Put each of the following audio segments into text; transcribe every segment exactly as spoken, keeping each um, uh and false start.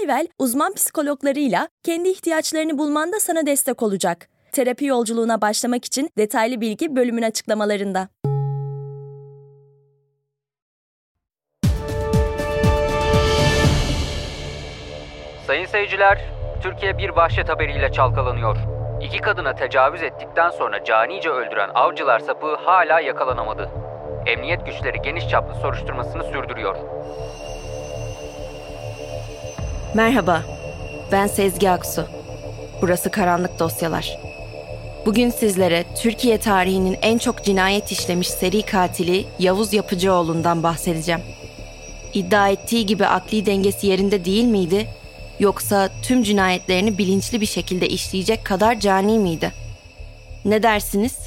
Hiwell, uzman psikologlarıyla kendi ihtiyaçlarını bulmanda sana destek olacak. Terapi yolculuğuna başlamak için detaylı bilgi bölümün açıklamalarında. Sayın seyirciler, Türkiye bir vahşet haberiyle çalkalanıyor. İki kadına tecavüz ettikten sonra canice öldüren avcılar sapığı hala yakalanamadı. Emniyet güçleri geniş çaplı soruşturmasını sürdürüyor. Merhaba, ben Sezgi Aksu. Burası Karanlık Dosyalar. Bugün sizlere Türkiye tarihinin en çok cinayet işlemiş seri katili Yavuz Yapıcıoğlu'ndan bahsedeceğim. İddia ettiği gibi akli dengesi yerinde değil miydi? Yoksa tüm cinayetlerini bilinçli bir şekilde işleyecek kadar cani miydi? Ne dersiniz?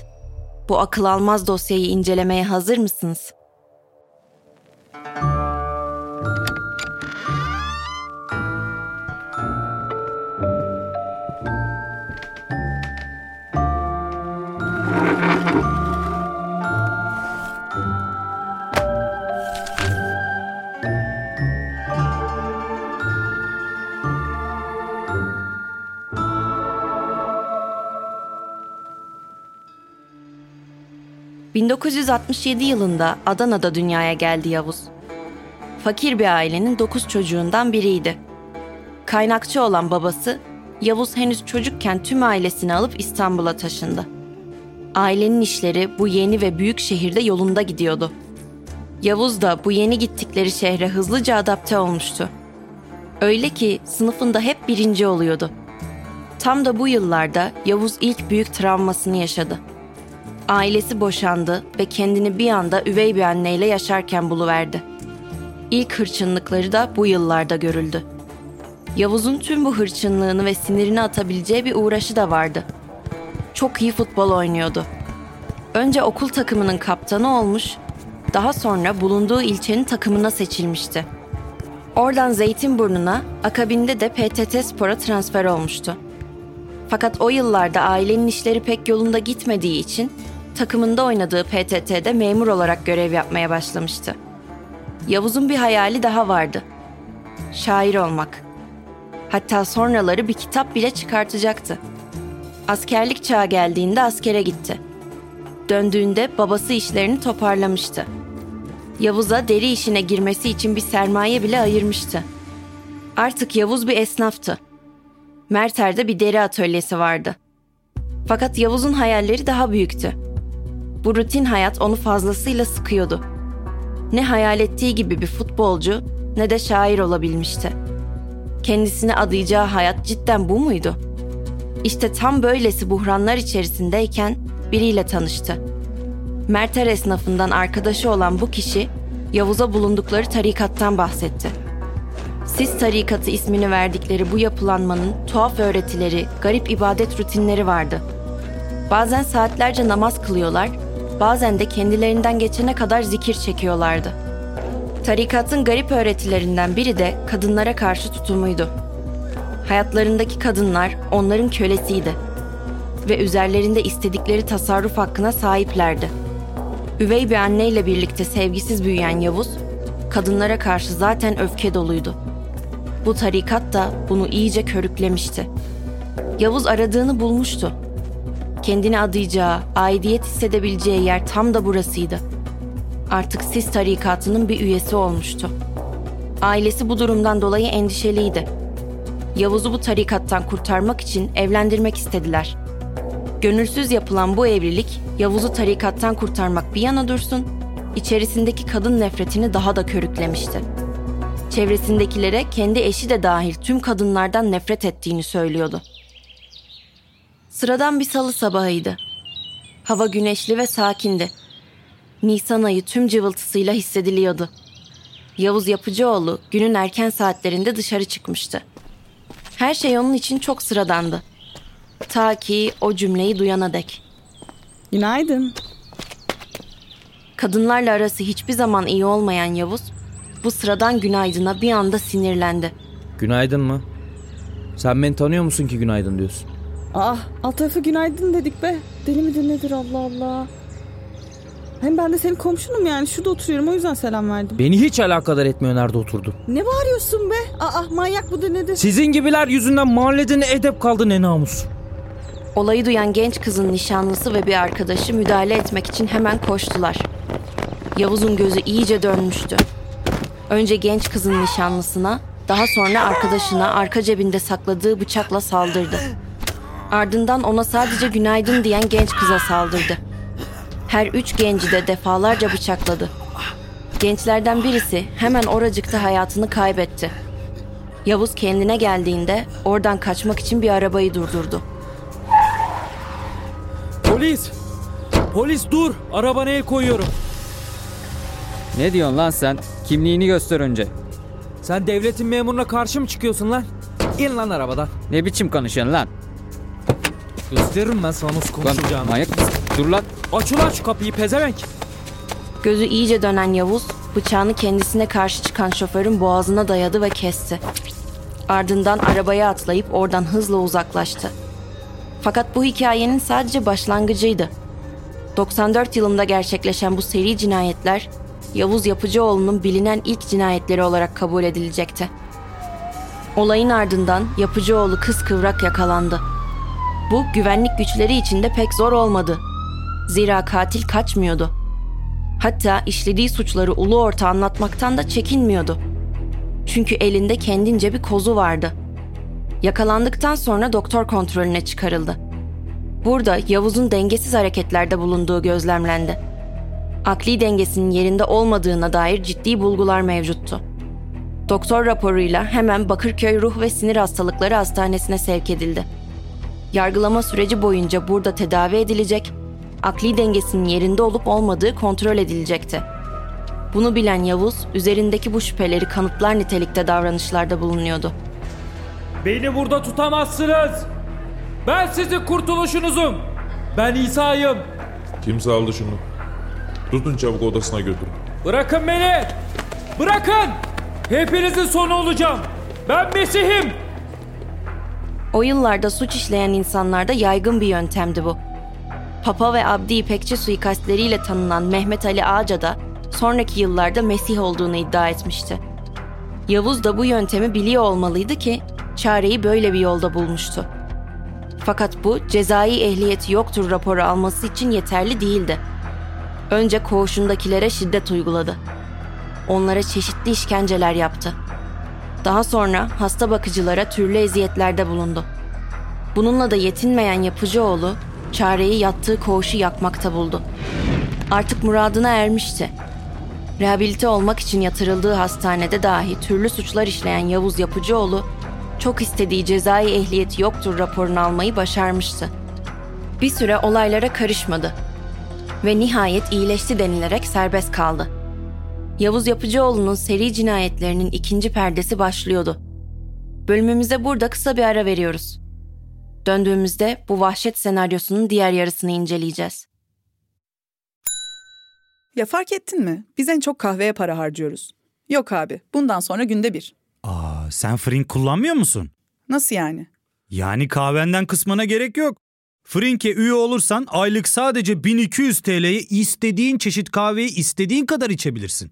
Bu akıl almaz dosyayı incelemeye hazır mısınız? bin dokuz yüz altmış yedi yılında Adana'da dünyaya geldi Yavuz. Fakir bir ailenin dokuz çocuğundan biriydi. Kaynakçı olan babası, Yavuz henüz çocukken tüm ailesini alıp İstanbul'a taşındı. Ailenin işleri bu yeni ve büyük şehirde yolunda gidiyordu. Yavuz da bu yeni gittikleri şehre hızlıca adapte olmuştu. Öyle ki sınıfında hep birinci oluyordu. Tam da bu yıllarda Yavuz ilk büyük travmasını yaşadı. Ailesi boşandı ve kendini bir anda üvey bir anneyle yaşarken buluverdi. İlk hırçınlıkları da bu yıllarda görüldü. Yavuz'un tüm bu hırçınlığını ve sinirini atabileceği bir uğraşı da vardı. Çok iyi futbol oynuyordu. Önce okul takımının kaptanı olmuş, daha sonra bulunduğu ilçenin takımına seçilmişti. Oradan Zeytinburnu'na, akabinde de P T T Spor'a transfer olmuştu. Fakat o yıllarda ailenin işleri pek yolunda gitmediği için takımında oynadığı P T T'de memur olarak görev yapmaya başlamıştı. Yavuz'un bir hayali daha vardı. Şair olmak. Hatta sonraları bir kitap bile çıkartacaktı. Askerlik çağı geldiğinde askere gitti. Döndüğünde babası işlerini toparlamıştı. Yavuz'a deri işine girmesi için bir sermaye bile ayırmıştı. Artık Yavuz bir esnaftı. Merter'de bir deri atölyesi vardı. Fakat Yavuz'un hayalleri daha büyüktü. Bu rutin hayat onu fazlasıyla sıkıyordu. Ne hayal ettiği gibi bir futbolcu ne de şair olabilmişti. Kendisini adayacağı hayat cidden bu muydu? İşte tam böylesi buhranlar içerisindeyken biriyle tanıştı. Merter esnafından arkadaşı olan bu kişi Yavuz'a bulundukları tarikattan bahsetti. Siz tarikatı ismini verdikleri bu yapılanmanın tuhaf öğretileri, garip ibadet rutinleri vardı. Bazen saatlerce namaz kılıyorlar, bazen de kendilerinden geçene kadar zikir çekiyorlardı. Tarikatın garip öğretilerinden biri de kadınlara karşı tutumuydu. Hayatlarındaki kadınlar onların kölesiydi ve üzerlerinde istedikleri tasarruf hakkına sahiplerdi. Üvey bir anneyle birlikte sevgisiz büyüyen Yavuz, kadınlara karşı zaten öfke doluydu. Bu tarikat da bunu iyice körüklemişti. Yavuz aradığını bulmuştu. Kendini adayacağı, aidiyet hissedebileceği yer tam da burasıydı. Artık Sis tarikatının bir üyesi olmuştu. Ailesi bu durumdan dolayı endişeliydi. Yavuz'u bu tarikattan kurtarmak için evlendirmek istediler. Gönülsüz yapılan bu evlilik, Yavuz'u tarikattan kurtarmak bir yana dursun, içerisindeki kadın nefretini daha da körüklemişti. Çevresindekilere kendi eşi de dahil tüm kadınlardan nefret ettiğini söylüyordu. Sıradan bir salı sabahıydı. Hava güneşli ve sakindi. Nisan ayı tüm cıvıltısıyla hissediliyordu. Yavuz Yapıcıoğlu günün erken saatlerinde dışarı çıkmıştı. Her şey onun için çok sıradandı. Ta ki o cümleyi duyana dek. Günaydın. Kadınlarla arası hiçbir zaman iyi olmayan Yavuz, bu sıradan günaydına bir anda sinirlendi. Günaydın mı? Sen beni tanıyor musun ki günaydın diyorsun? Ah, alt tarafı günaydın dedik be. Deli midir nedir, Allah Allah. Hem ben de senin komşunum yani, şurada oturuyorum, o yüzden selam verdim. Beni hiç alakadar etmiyor nerede oturdum. Ne bağırıyorsun be? Aa, manyak mıdır nedir? Sizin gibiler yüzünden mahallede ne edep kaldı ne namus. Olayı duyan genç kızın nişanlısı ve bir arkadaşı müdahale etmek için hemen koştular. Yavuz'un gözü iyice dönmüştü. Önce genç kızın nişanlısına, daha sonra arkadaşına arka cebinde sakladığı bıçakla saldırdı. Ardından ona sadece günaydın diyen genç kıza saldırdı. Her üç genci de defalarca bıçakladı. Gençlerden birisi hemen oracıkta hayatını kaybetti. Yavuz kendine geldiğinde oradan kaçmak için bir arabayı durdurdu. Polis! Polis dur! Arabanı el koyuyorum. Ne diyorsun lan sen? Kimliğini göster önce. Sen devletin memuruna karşı mı çıkıyorsun lan? İn lan arabadan. Ne biçim konuşuyorsun lan? Gösteririm ben sana nasıl konuşacağımı. Manyak mısın? Dur lan. Aç ulan şu kapıyı pezevenk. Gözü iyice dönen Yavuz bıçağını kendisine karşı çıkan şoförün boğazına dayadı ve kesti. Ardından arabaya atlayıp oradan hızla uzaklaştı. Fakat bu hikayenin sadece başlangıcıydı. doksan dört yılında gerçekleşen bu seri cinayetler Yavuz Yapıcıoğlu'nun bilinen ilk cinayetleri olarak kabul edilecekti. Olayın ardından Yapıcıoğlu kıskıvrak yakalandı. Bu güvenlik güçleri için de pek zor olmadı. Zira katil kaçmıyordu. Hatta işlediği suçları ulu orta anlatmaktan da çekinmiyordu. Çünkü elinde kendince bir kozu vardı. Yakalandıktan sonra doktor kontrolüne çıkarıldı. Burada Yavuz'un dengesiz hareketlerde bulunduğu gözlemlendi. Akli dengesinin yerinde olmadığına dair ciddi bulgular mevcuttu. Doktor raporuyla hemen Bakırköy Ruh ve Sinir Hastalıkları Hastanesi'ne sevk edildi. Yargılama süreci boyunca burada tedavi edilecek, akli dengesinin yerinde olup olmadığı kontrol edilecekti. Bunu bilen Yavuz, üzerindeki bu şüpheleri kanıtlar nitelikte davranışlarda bulunuyordu. Beni burada tutamazsınız. Ben sizin kurtuluşunuzum. Ben İsa'yım. Kimse aldı şunu. Tutun çabuk odasına götürün. Bırakın beni. Bırakın. Hepinizin sonu olacağım. Ben Mesih'im. O yıllarda suç işleyen insanlarda yaygın bir yöntemdi bu. Papa ve Abdi İpekçi suikastleriyle tanınan Mehmet Ali Ağca da sonraki yıllarda Mesih olduğunu iddia etmişti. Yavuz da bu yöntemi biliyor olmalıydı ki çareyi böyle bir yolda bulmuştu. Fakat bu cezai ehliyeti yoktur raporu alması için yeterli değildi. Önce koğuşundakilere şiddet uyguladı. Onlara çeşitli işkenceler yaptı. Daha sonra hasta bakıcılara türlü eziyetlerde bulundu. Bununla da yetinmeyen Yapıcıoğlu çareyi yattığı koğuşu yakmakta buldu. Artık muradına ermişti. Rehabilite olmak için yatırıldığı hastanede dahi türlü suçlar işleyen Yavuz Yapıcıoğlu çok istediği cezai ehliyeti yoktur raporunu almayı başarmıştı. Bir süre olaylara karışmadı ve nihayet iyileşti denilerek serbest kaldı. Yavuz Yapıcıoğlu'nun seri cinayetlerinin ikinci perdesi başlıyordu. Bölümümüze burada kısa bir ara veriyoruz. Döndüğümüzde bu vahşet senaryosunun diğer yarısını inceleyeceğiz. Ya fark ettin mi? Biz en çok kahveye para harcıyoruz. Yok abi, bundan sonra günde bir. Aa, sen Frink kullanmıyor musun? Nasıl yani? Yani kahvenden kısmına gerek yok. Frink'e üye olursan aylık sadece bin iki yüz TL'ye istediğin çeşit kahveyi istediğin kadar içebilirsin.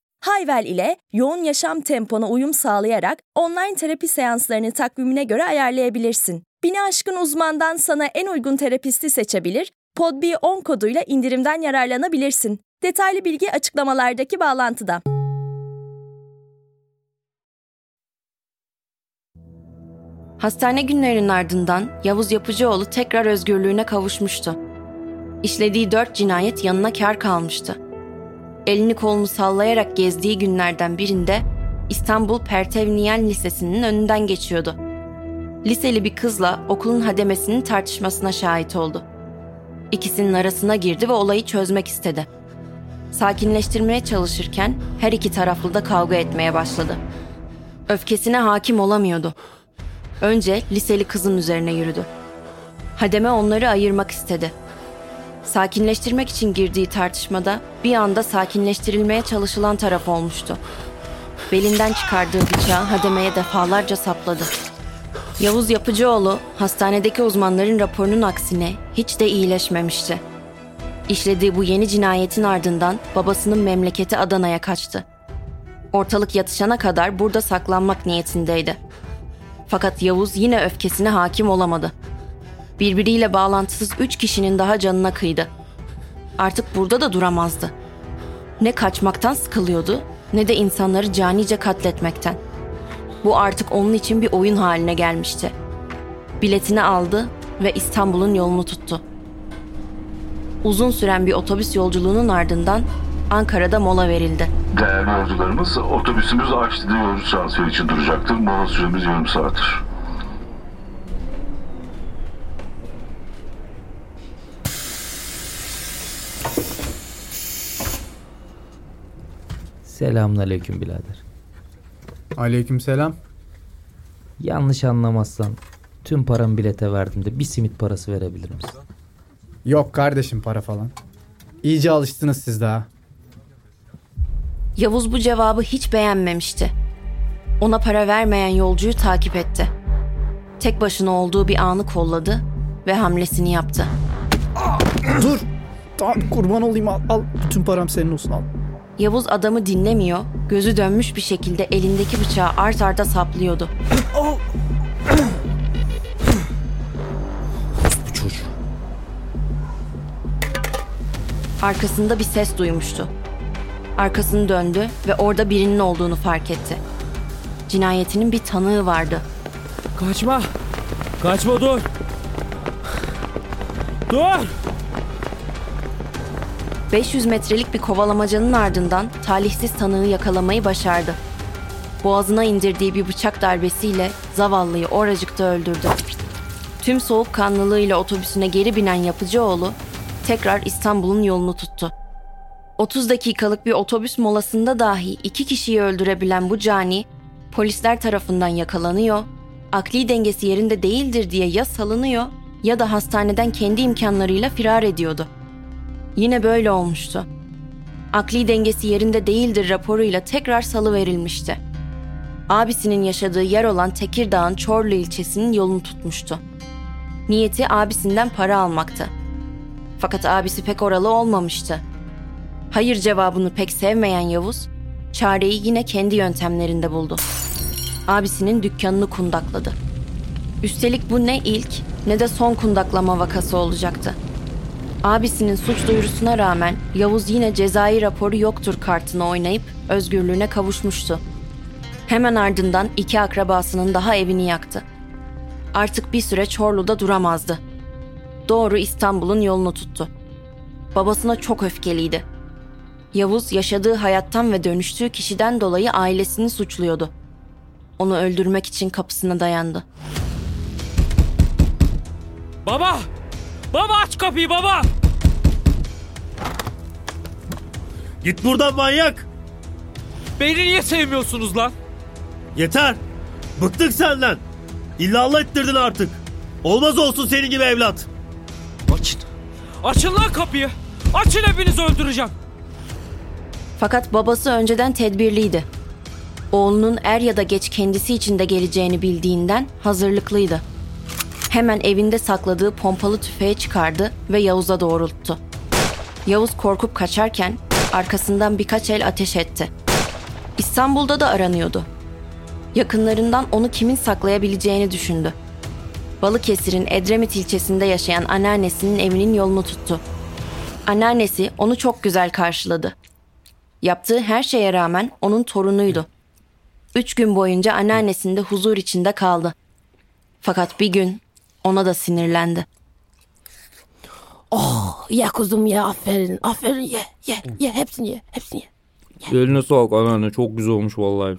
Hiwell ile yoğun yaşam tempona uyum sağlayarak online terapi seanslarını takvimine göre ayarlayabilirsin. Bini aşkın uzmandan sana en uygun terapisti seçebilir, pod bi on koduyla indirimden yararlanabilirsin. Detaylı bilgi açıklamalardaki bağlantıda. Hastane günlerinin ardından Yavuz Yapıcıoğlu tekrar özgürlüğüne kavuşmuştu. İşlediği dört cinayet yanına kâr kalmıştı. elini kolunu sallayarak gezdiği günlerden birinde İstanbul Pertevniyel Lisesi'nin önünden geçiyordu. Liseli bir kızla okulun hademesinin tartışmasına şahit oldu. İkisinin arasına girdi ve olayı çözmek istedi. Sakinleştirmeye çalışırken her iki taraflı da kavga etmeye başladı. Öfkesine hakim olamıyordu. Önce liseli kızın üzerine yürüdü. Hademe onları ayırmak istedi. Sakinleştirmek için girdiği tartışmada bir anda sakinleştirilmeye çalışılan taraf olmuştu. Belinden çıkardığı bıçağı hademeye defalarca sapladı. Yavuz Yapıcıoğlu, hastanedeki uzmanların raporunun aksine hiç de iyileşmemişti. İşlediği bu yeni cinayetin ardından babasının memleketi Adana'ya kaçtı. Ortalık yatışana kadar burada saklanmak niyetindeydi. Fakat Yavuz yine öfkesine hakim olamadı. Birbiriyle bağlantısız üç kişinin daha canına kıydı. Artık burada da duramazdı. Ne kaçmaktan sıkılıyordu, ne de insanları canice katletmekten. Bu artık onun için bir oyun haline gelmişti. Biletini aldı ve İstanbul'un yolunu tuttu. Uzun süren bir otobüs yolculuğunun ardından Ankara'da mola verildi. Değerli yolcularımız, otobüsümüz Açlı'da yolcu transferi için duracaktır. Mola süremiz yarım saattir. Selamünaleyküm birader. Aleykümselam. Yanlış anlamazsan tüm paramı bilete verdim de bir simit parası verebilir misin? Yok kardeşim, para falan. İyice alıştınız siz daha. Yavuz bu cevabı hiç beğenmemişti. Ona para vermeyen yolcuyu takip etti. Tek başına olduğu bir anı kolladı ve hamlesini yaptı. Aa, dur! Tamam, kurban olayım, al, al. Bütün param senin olsun, al. Yavuz adamı dinlemiyor, gözü dönmüş bir şekilde elindeki bıçağı art arda saplıyordu. Arkasında bir ses duymuştu. Arkasını döndü ve orada birinin olduğunu fark etti. Cinayetinin bir tanığı vardı. Kaçma! Kaçma, dur! Dur! beş yüz metrelik bir kovalamacanın ardından talihsiz tanığı yakalamayı başardı. Boğazına indirdiği bir bıçak darbesiyle zavallıyı oracıkta öldürdü. Tüm soğukkanlılığıyla otobüsüne geri binen Yapıcıoğlu tekrar İstanbul'un yolunu tuttu. otuz dakikalık bir otobüs molasında dahi iki kişiyi öldürebilen bu cani, polisler tarafından yakalanıyor, akli dengesi yerinde değildir diye ya salınıyor ya da hastaneden kendi imkanlarıyla firar ediyordu. Yine böyle olmuştu. Akli dengesi yerinde değildir raporuyla tekrar salıverilmişti. Abisinin yaşadığı yer olan Tekirdağ'ın Çorlu ilçesinin yolunu tutmuştu. Niyeti abisinden para almaktı. Fakat abisi pek oralı olmamıştı. Hayır cevabını pek sevmeyen Yavuz, çareyi yine kendi yöntemlerinde buldu. Abisinin dükkanını kundakladı. Üstelik bu ne ilk ne de son kundaklama vakası olacaktı. Abisinin suç duyurusuna rağmen Yavuz yine cezai raporu yoktur kartını oynayıp özgürlüğüne kavuşmuştu. Hemen ardından iki akrabasının daha evini yaktı. Artık bir süre Çorlu'da duramazdı. Doğru İstanbul'un yolunu tuttu. Babasına çok öfkeliydi. Yavuz yaşadığı hayattan ve dönüştüğü kişiden dolayı ailesini suçluyordu. Onu öldürmek için kapısına dayandı. Baba! Baba aç kapıyı baba! Git buradan manyak! Beni niye sevmiyorsunuz lan? Yeter! Bıktık senden! İllallah ettirdin artık! Olmaz olsun senin gibi evlat! Açın! Açın lan kapıyı! Açın, hepinizi öldüreceğim! Fakat babası önceden tedbirliydi. Oğlunun er ya da geç kendisi için de geleceğini bildiğinden hazırlıklıydı. Hemen evinde sakladığı pompalı tüfeği çıkardı ve Yavuz'a doğrulttu. Yavuz korkup kaçarken arkasından birkaç el ateş etti. İstanbul'da da aranıyordu. Yakınlarından onu kimin saklayabileceğini düşündü. Balıkesir'in Edremit ilçesinde yaşayan anneannesinin evinin yolunu tuttu. Anneannesi onu çok güzel karşıladı. Yaptığı her şeye rağmen onun torunuydu. Üç gün boyunca anneannesinde huzur içinde kaldı. Fakat bir gün ona da sinirlendi. Ah, Ye kuzum ye, aferin. Aferin ye ye ye, hepsini ye, hepsini ye. ye. Eline sağlık anneanne, çok güzel olmuş vallahi.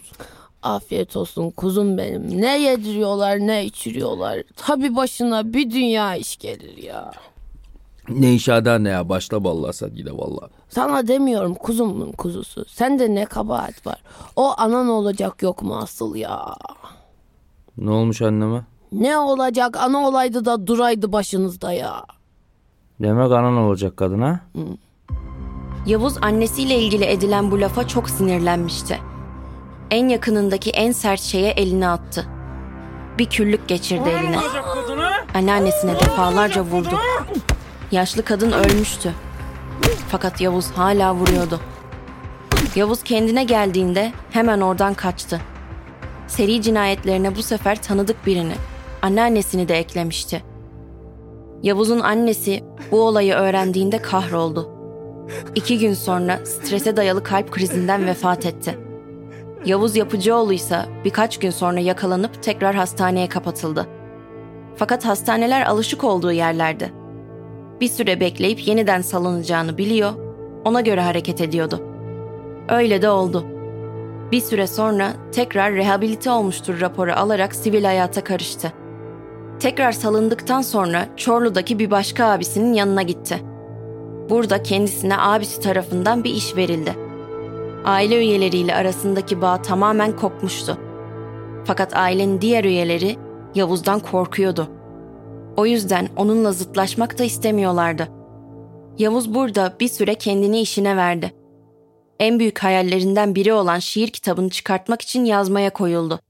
Afiyet olsun kuzum benim. Ne yediriyorlar ne içiriyorlar. Tabii başına bir dünya iş gelir ya. Ne iş adan ne ya, başla vallahi sen yine vallahi. Sana demiyorum kuzumun kuzusu. Sende ne kabahat var. O anan olacak yok mu asıl ya. Ne olmuş anneme? Ne olacak, ana olaydı da duraydı başınızda ya. Demek anan olacak kadın ha? Hı. Yavuz annesiyle ilgili edilen bu lafa çok sinirlenmişti. En yakınındaki en sert şeye elini attı. Bir küllük geçirdi eline. Anneannesine defalarca vurdu. Yaşlı kadın ölmüştü. Fakat Yavuz hala vuruyordu. Yavuz kendine geldiğinde hemen oradan kaçtı. Seri cinayetlerine bu sefer tanıdık birini, anneannesini de eklemişti. Yavuz'un annesi bu olayı öğrendiğinde kahroldu. İki gün sonra strese dayalı kalp krizinden vefat etti. Yavuz Yapıcıoğlu ise birkaç gün sonra yakalanıp tekrar hastaneye kapatıldı. Fakat hastaneler alışık olduğu yerlerdi. Bir süre bekleyip yeniden salınacağını biliyor, ona göre hareket ediyordu. Öyle de oldu. Bir süre sonra tekrar rehabilite olmuştur raporu alarak sivil hayata karıştı. Tekrar salındıktan sonra Çorlu'daki bir başka abisinin yanına gitti. Burada kendisine abisi tarafından bir iş verildi. Aile üyeleriyle arasındaki bağ tamamen kopmuştu. Fakat ailenin diğer üyeleri Yavuz'dan korkuyordu. O yüzden onunla zıtlaşmak da istemiyorlardı. Yavuz burada bir süre kendini işine verdi. En büyük hayallerinden biri olan şiir kitabını çıkartmak için yazmaya koyuldu.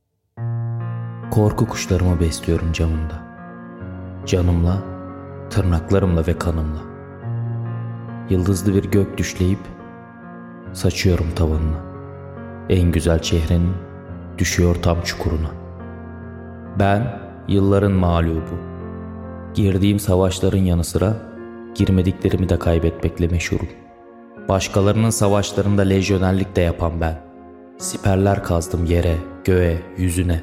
Korku kuşlarımı besliyorum camımda. Canımla, tırnaklarımla ve kanımla. Yıldızlı bir gök düşleyip saçıyorum tavanına. En güzel çehrenin düşüyor tam çukuruna. Ben yılların mağlubu. Girdiğim savaşların yanı sıra girmediklerimi de kaybetmekle meşhurum. Başkalarının savaşlarında lejyonerlik de yapan ben. Siperler kazdım yere, göğe, yüzüne.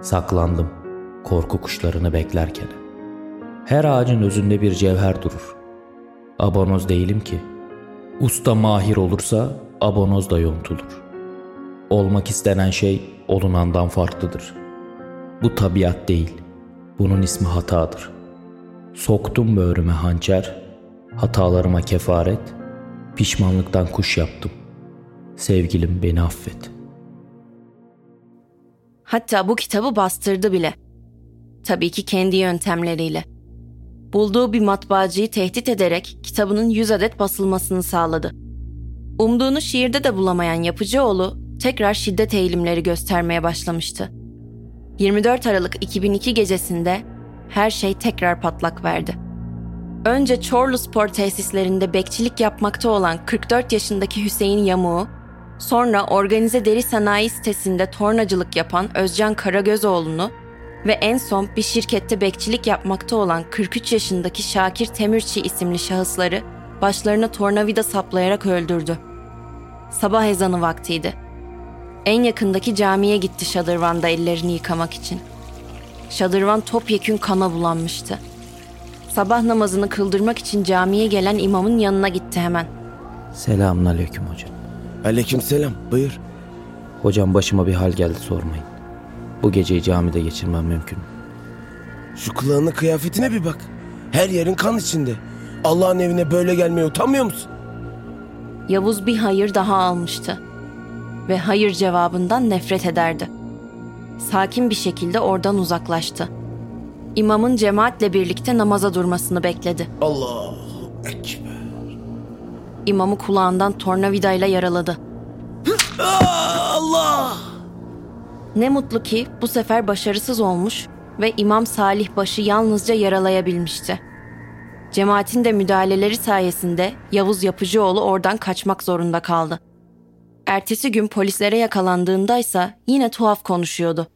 Saklandım korku kuşlarını beklerken. Her ağacın özünde bir cevher durur. Abanoz değilim ki. Usta mahir olursa abanoz da yontulur. Olmak istenen şey olunandan farklıdır. Bu tabiat değil. Bunun ismi hatadır. Soktum böğrüme hançer, hatalarıma kefaret, pişmanlıktan kuş yaptım. Sevgilim beni affet. Hatta bu kitabı bastırdı bile. Tabii ki kendi yöntemleriyle. Bulduğu bir matbaacıyı tehdit ederek kitabının yüz adet basılmasını sağladı. Umduğunu şiirde de bulamayan Yapıcıoğlu tekrar şiddet eğilimleri göstermeye başlamıştı. yirmi dört Aralık iki bin iki gecesinde her şey tekrar patlak verdi. Önce Çorlu spor tesislerinde bekçilik yapmakta olan kırk dört yaşındaki Hüseyin Yamuğu, sonra organize deri sanayi sitesinde tornacılık yapan Özcan Karagözoğlu'nu ve en son bir şirkette bekçilik yapmakta olan kırk üç yaşındaki Şakir Temirçi isimli şahısları başlarına tornavida saplayarak öldürdü. Sabah ezanı vaktiydi. En yakındaki camiye gitti şadırvanda ellerini yıkamak için. Şadırvan topyekün kana bulanmıştı. Sabah namazını kıldırmak için camiye gelen imamın yanına gitti hemen. Selamünaleyküm hocam. Aleykümselam, buyur. Hocam başıma bir hal geldi, sormayın. Bu geceyi camide geçirmem mümkün. Şu kılığının kıyafetine bir bak. Her yerin kan içinde. Allah'ın evine böyle gelmeye utanmıyor musun? Yavuz bir hayır daha almıştı. Ve hayır cevabından nefret ederdi. Sakin bir şekilde oradan uzaklaştı. İmamın cemaatle birlikte namaza durmasını bekledi. Allahu Ekber. İmamı kulağından tornavidayla yaraladı. Allah! Ne mutlu ki bu sefer başarısız olmuş ve İmam Salih Baş'ı yalnızca yaralayabilmişti. Cemaatin de müdahaleleri sayesinde Yavuz Yapıcıoğlu oradan kaçmak zorunda kaldı. Ertesi gün polislere yakalandığındaysa yine tuhaf konuşuyordu.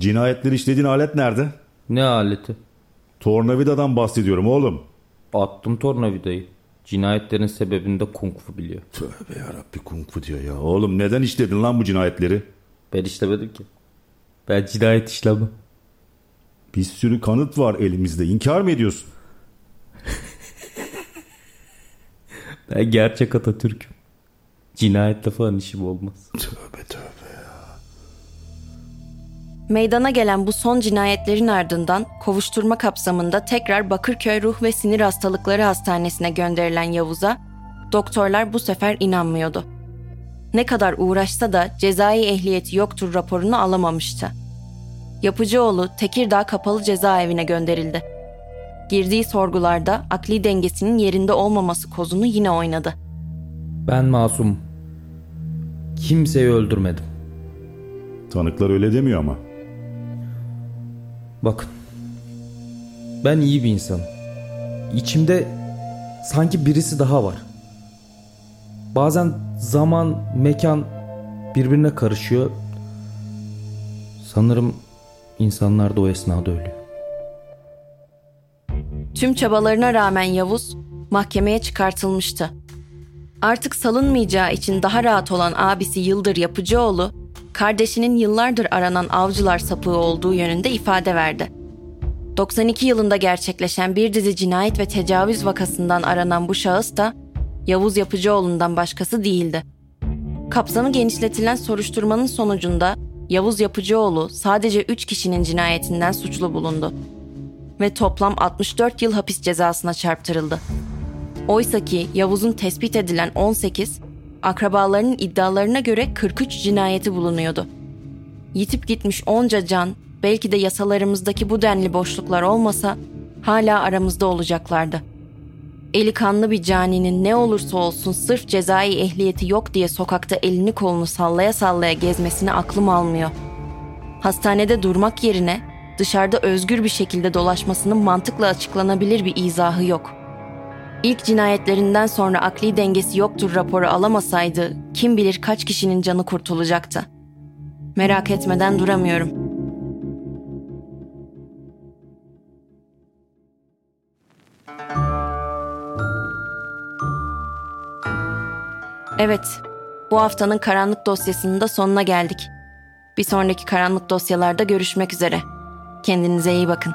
Cinayetleri işlediğin alet nerede? Ne aleti? Tornavidadan bahsediyorum oğlum. Attım tornavidayı. Cinayetlerin sebebini de kung fu biliyor. Tövbe yarabbi, kung fu diyor ya. Oğlum neden işledin lan bu cinayetleri? Ben işlemedim ki. Ben cinayet işlemem. Bir sürü kanıt var elimizde. İnkar mı ediyorsun? Yani gerçek Atatürk. Cinayetle falan işim olmaz. Tövbe tövbe ya. Meydana gelen bu son cinayetlerin ardından kovuşturma kapsamında tekrar Bakırköy Ruh ve Sinir Hastalıkları Hastanesi'ne gönderilen Yavuz'a doktorlar bu sefer inanmıyordu. Ne kadar uğraşsa da cezai ehliyeti yoktur raporunu alamamıştı. Yapıcıoğlu Tekirdağ Kapalı Cezaevine gönderildi. Girdiği sorgularda akli dengesinin yerinde olmaması kozunu yine oynadı. Ben masum. Kimseyi öldürmedim. Tanıklar öyle demiyor ama. Bakın. Ben iyi bir insanım. İçimde sanki birisi daha var. Bazen zaman, mekan birbirine karışıyor. Sanırım insanlar da o esnada ölüyor. Tüm çabalarına rağmen Yavuz mahkemeye çıkartılmıştı. Artık salınmayacağı için daha rahat olan abisi Yıldır Yapıcıoğlu, kardeşinin yıllardır aranan avcılar sapığı olduğu yönünde ifade verdi. doksan iki yılında gerçekleşen bir dizi cinayet ve tecavüz vakasından aranan bu şahıs da Yavuz Yapıcıoğlu'ndan başkası değildi. Kapsamı genişletilen soruşturmanın sonucunda Yavuz Yapıcıoğlu sadece üç kişinin cinayetinden suçlu bulundu ve toplam altmış dört yıl hapis cezasına çarptırıldı. Oysa ki Yavuz'un tespit edilen on sekiz, akrabalarının iddialarına göre kırk üç cinayeti bulunuyordu. Yitip gitmiş onca can, belki de yasalarımızdaki bu denli boşluklar olmasa hala aramızda olacaklardı. Eli kanlı bir caninin ne olursa olsun sırf cezai ehliyeti yok diye sokakta elini kolunu sallaya sallaya gezmesini aklım almıyor. Hastanede durmak yerine dışarıda özgür bir şekilde dolaşmasının mantıkla açıklanabilir bir izahı yok. İlk cinayetlerinden sonra akli dengesi yoktur raporu alamasaydı kim bilir kaç kişinin canı kurtulacaktı. Merak etmeden duramıyorum. Evet, bu haftanın karanlık dosyasının da sonuna geldik. Bir sonraki karanlık dosyalarda görüşmek üzere. Kendinize iyi bakın.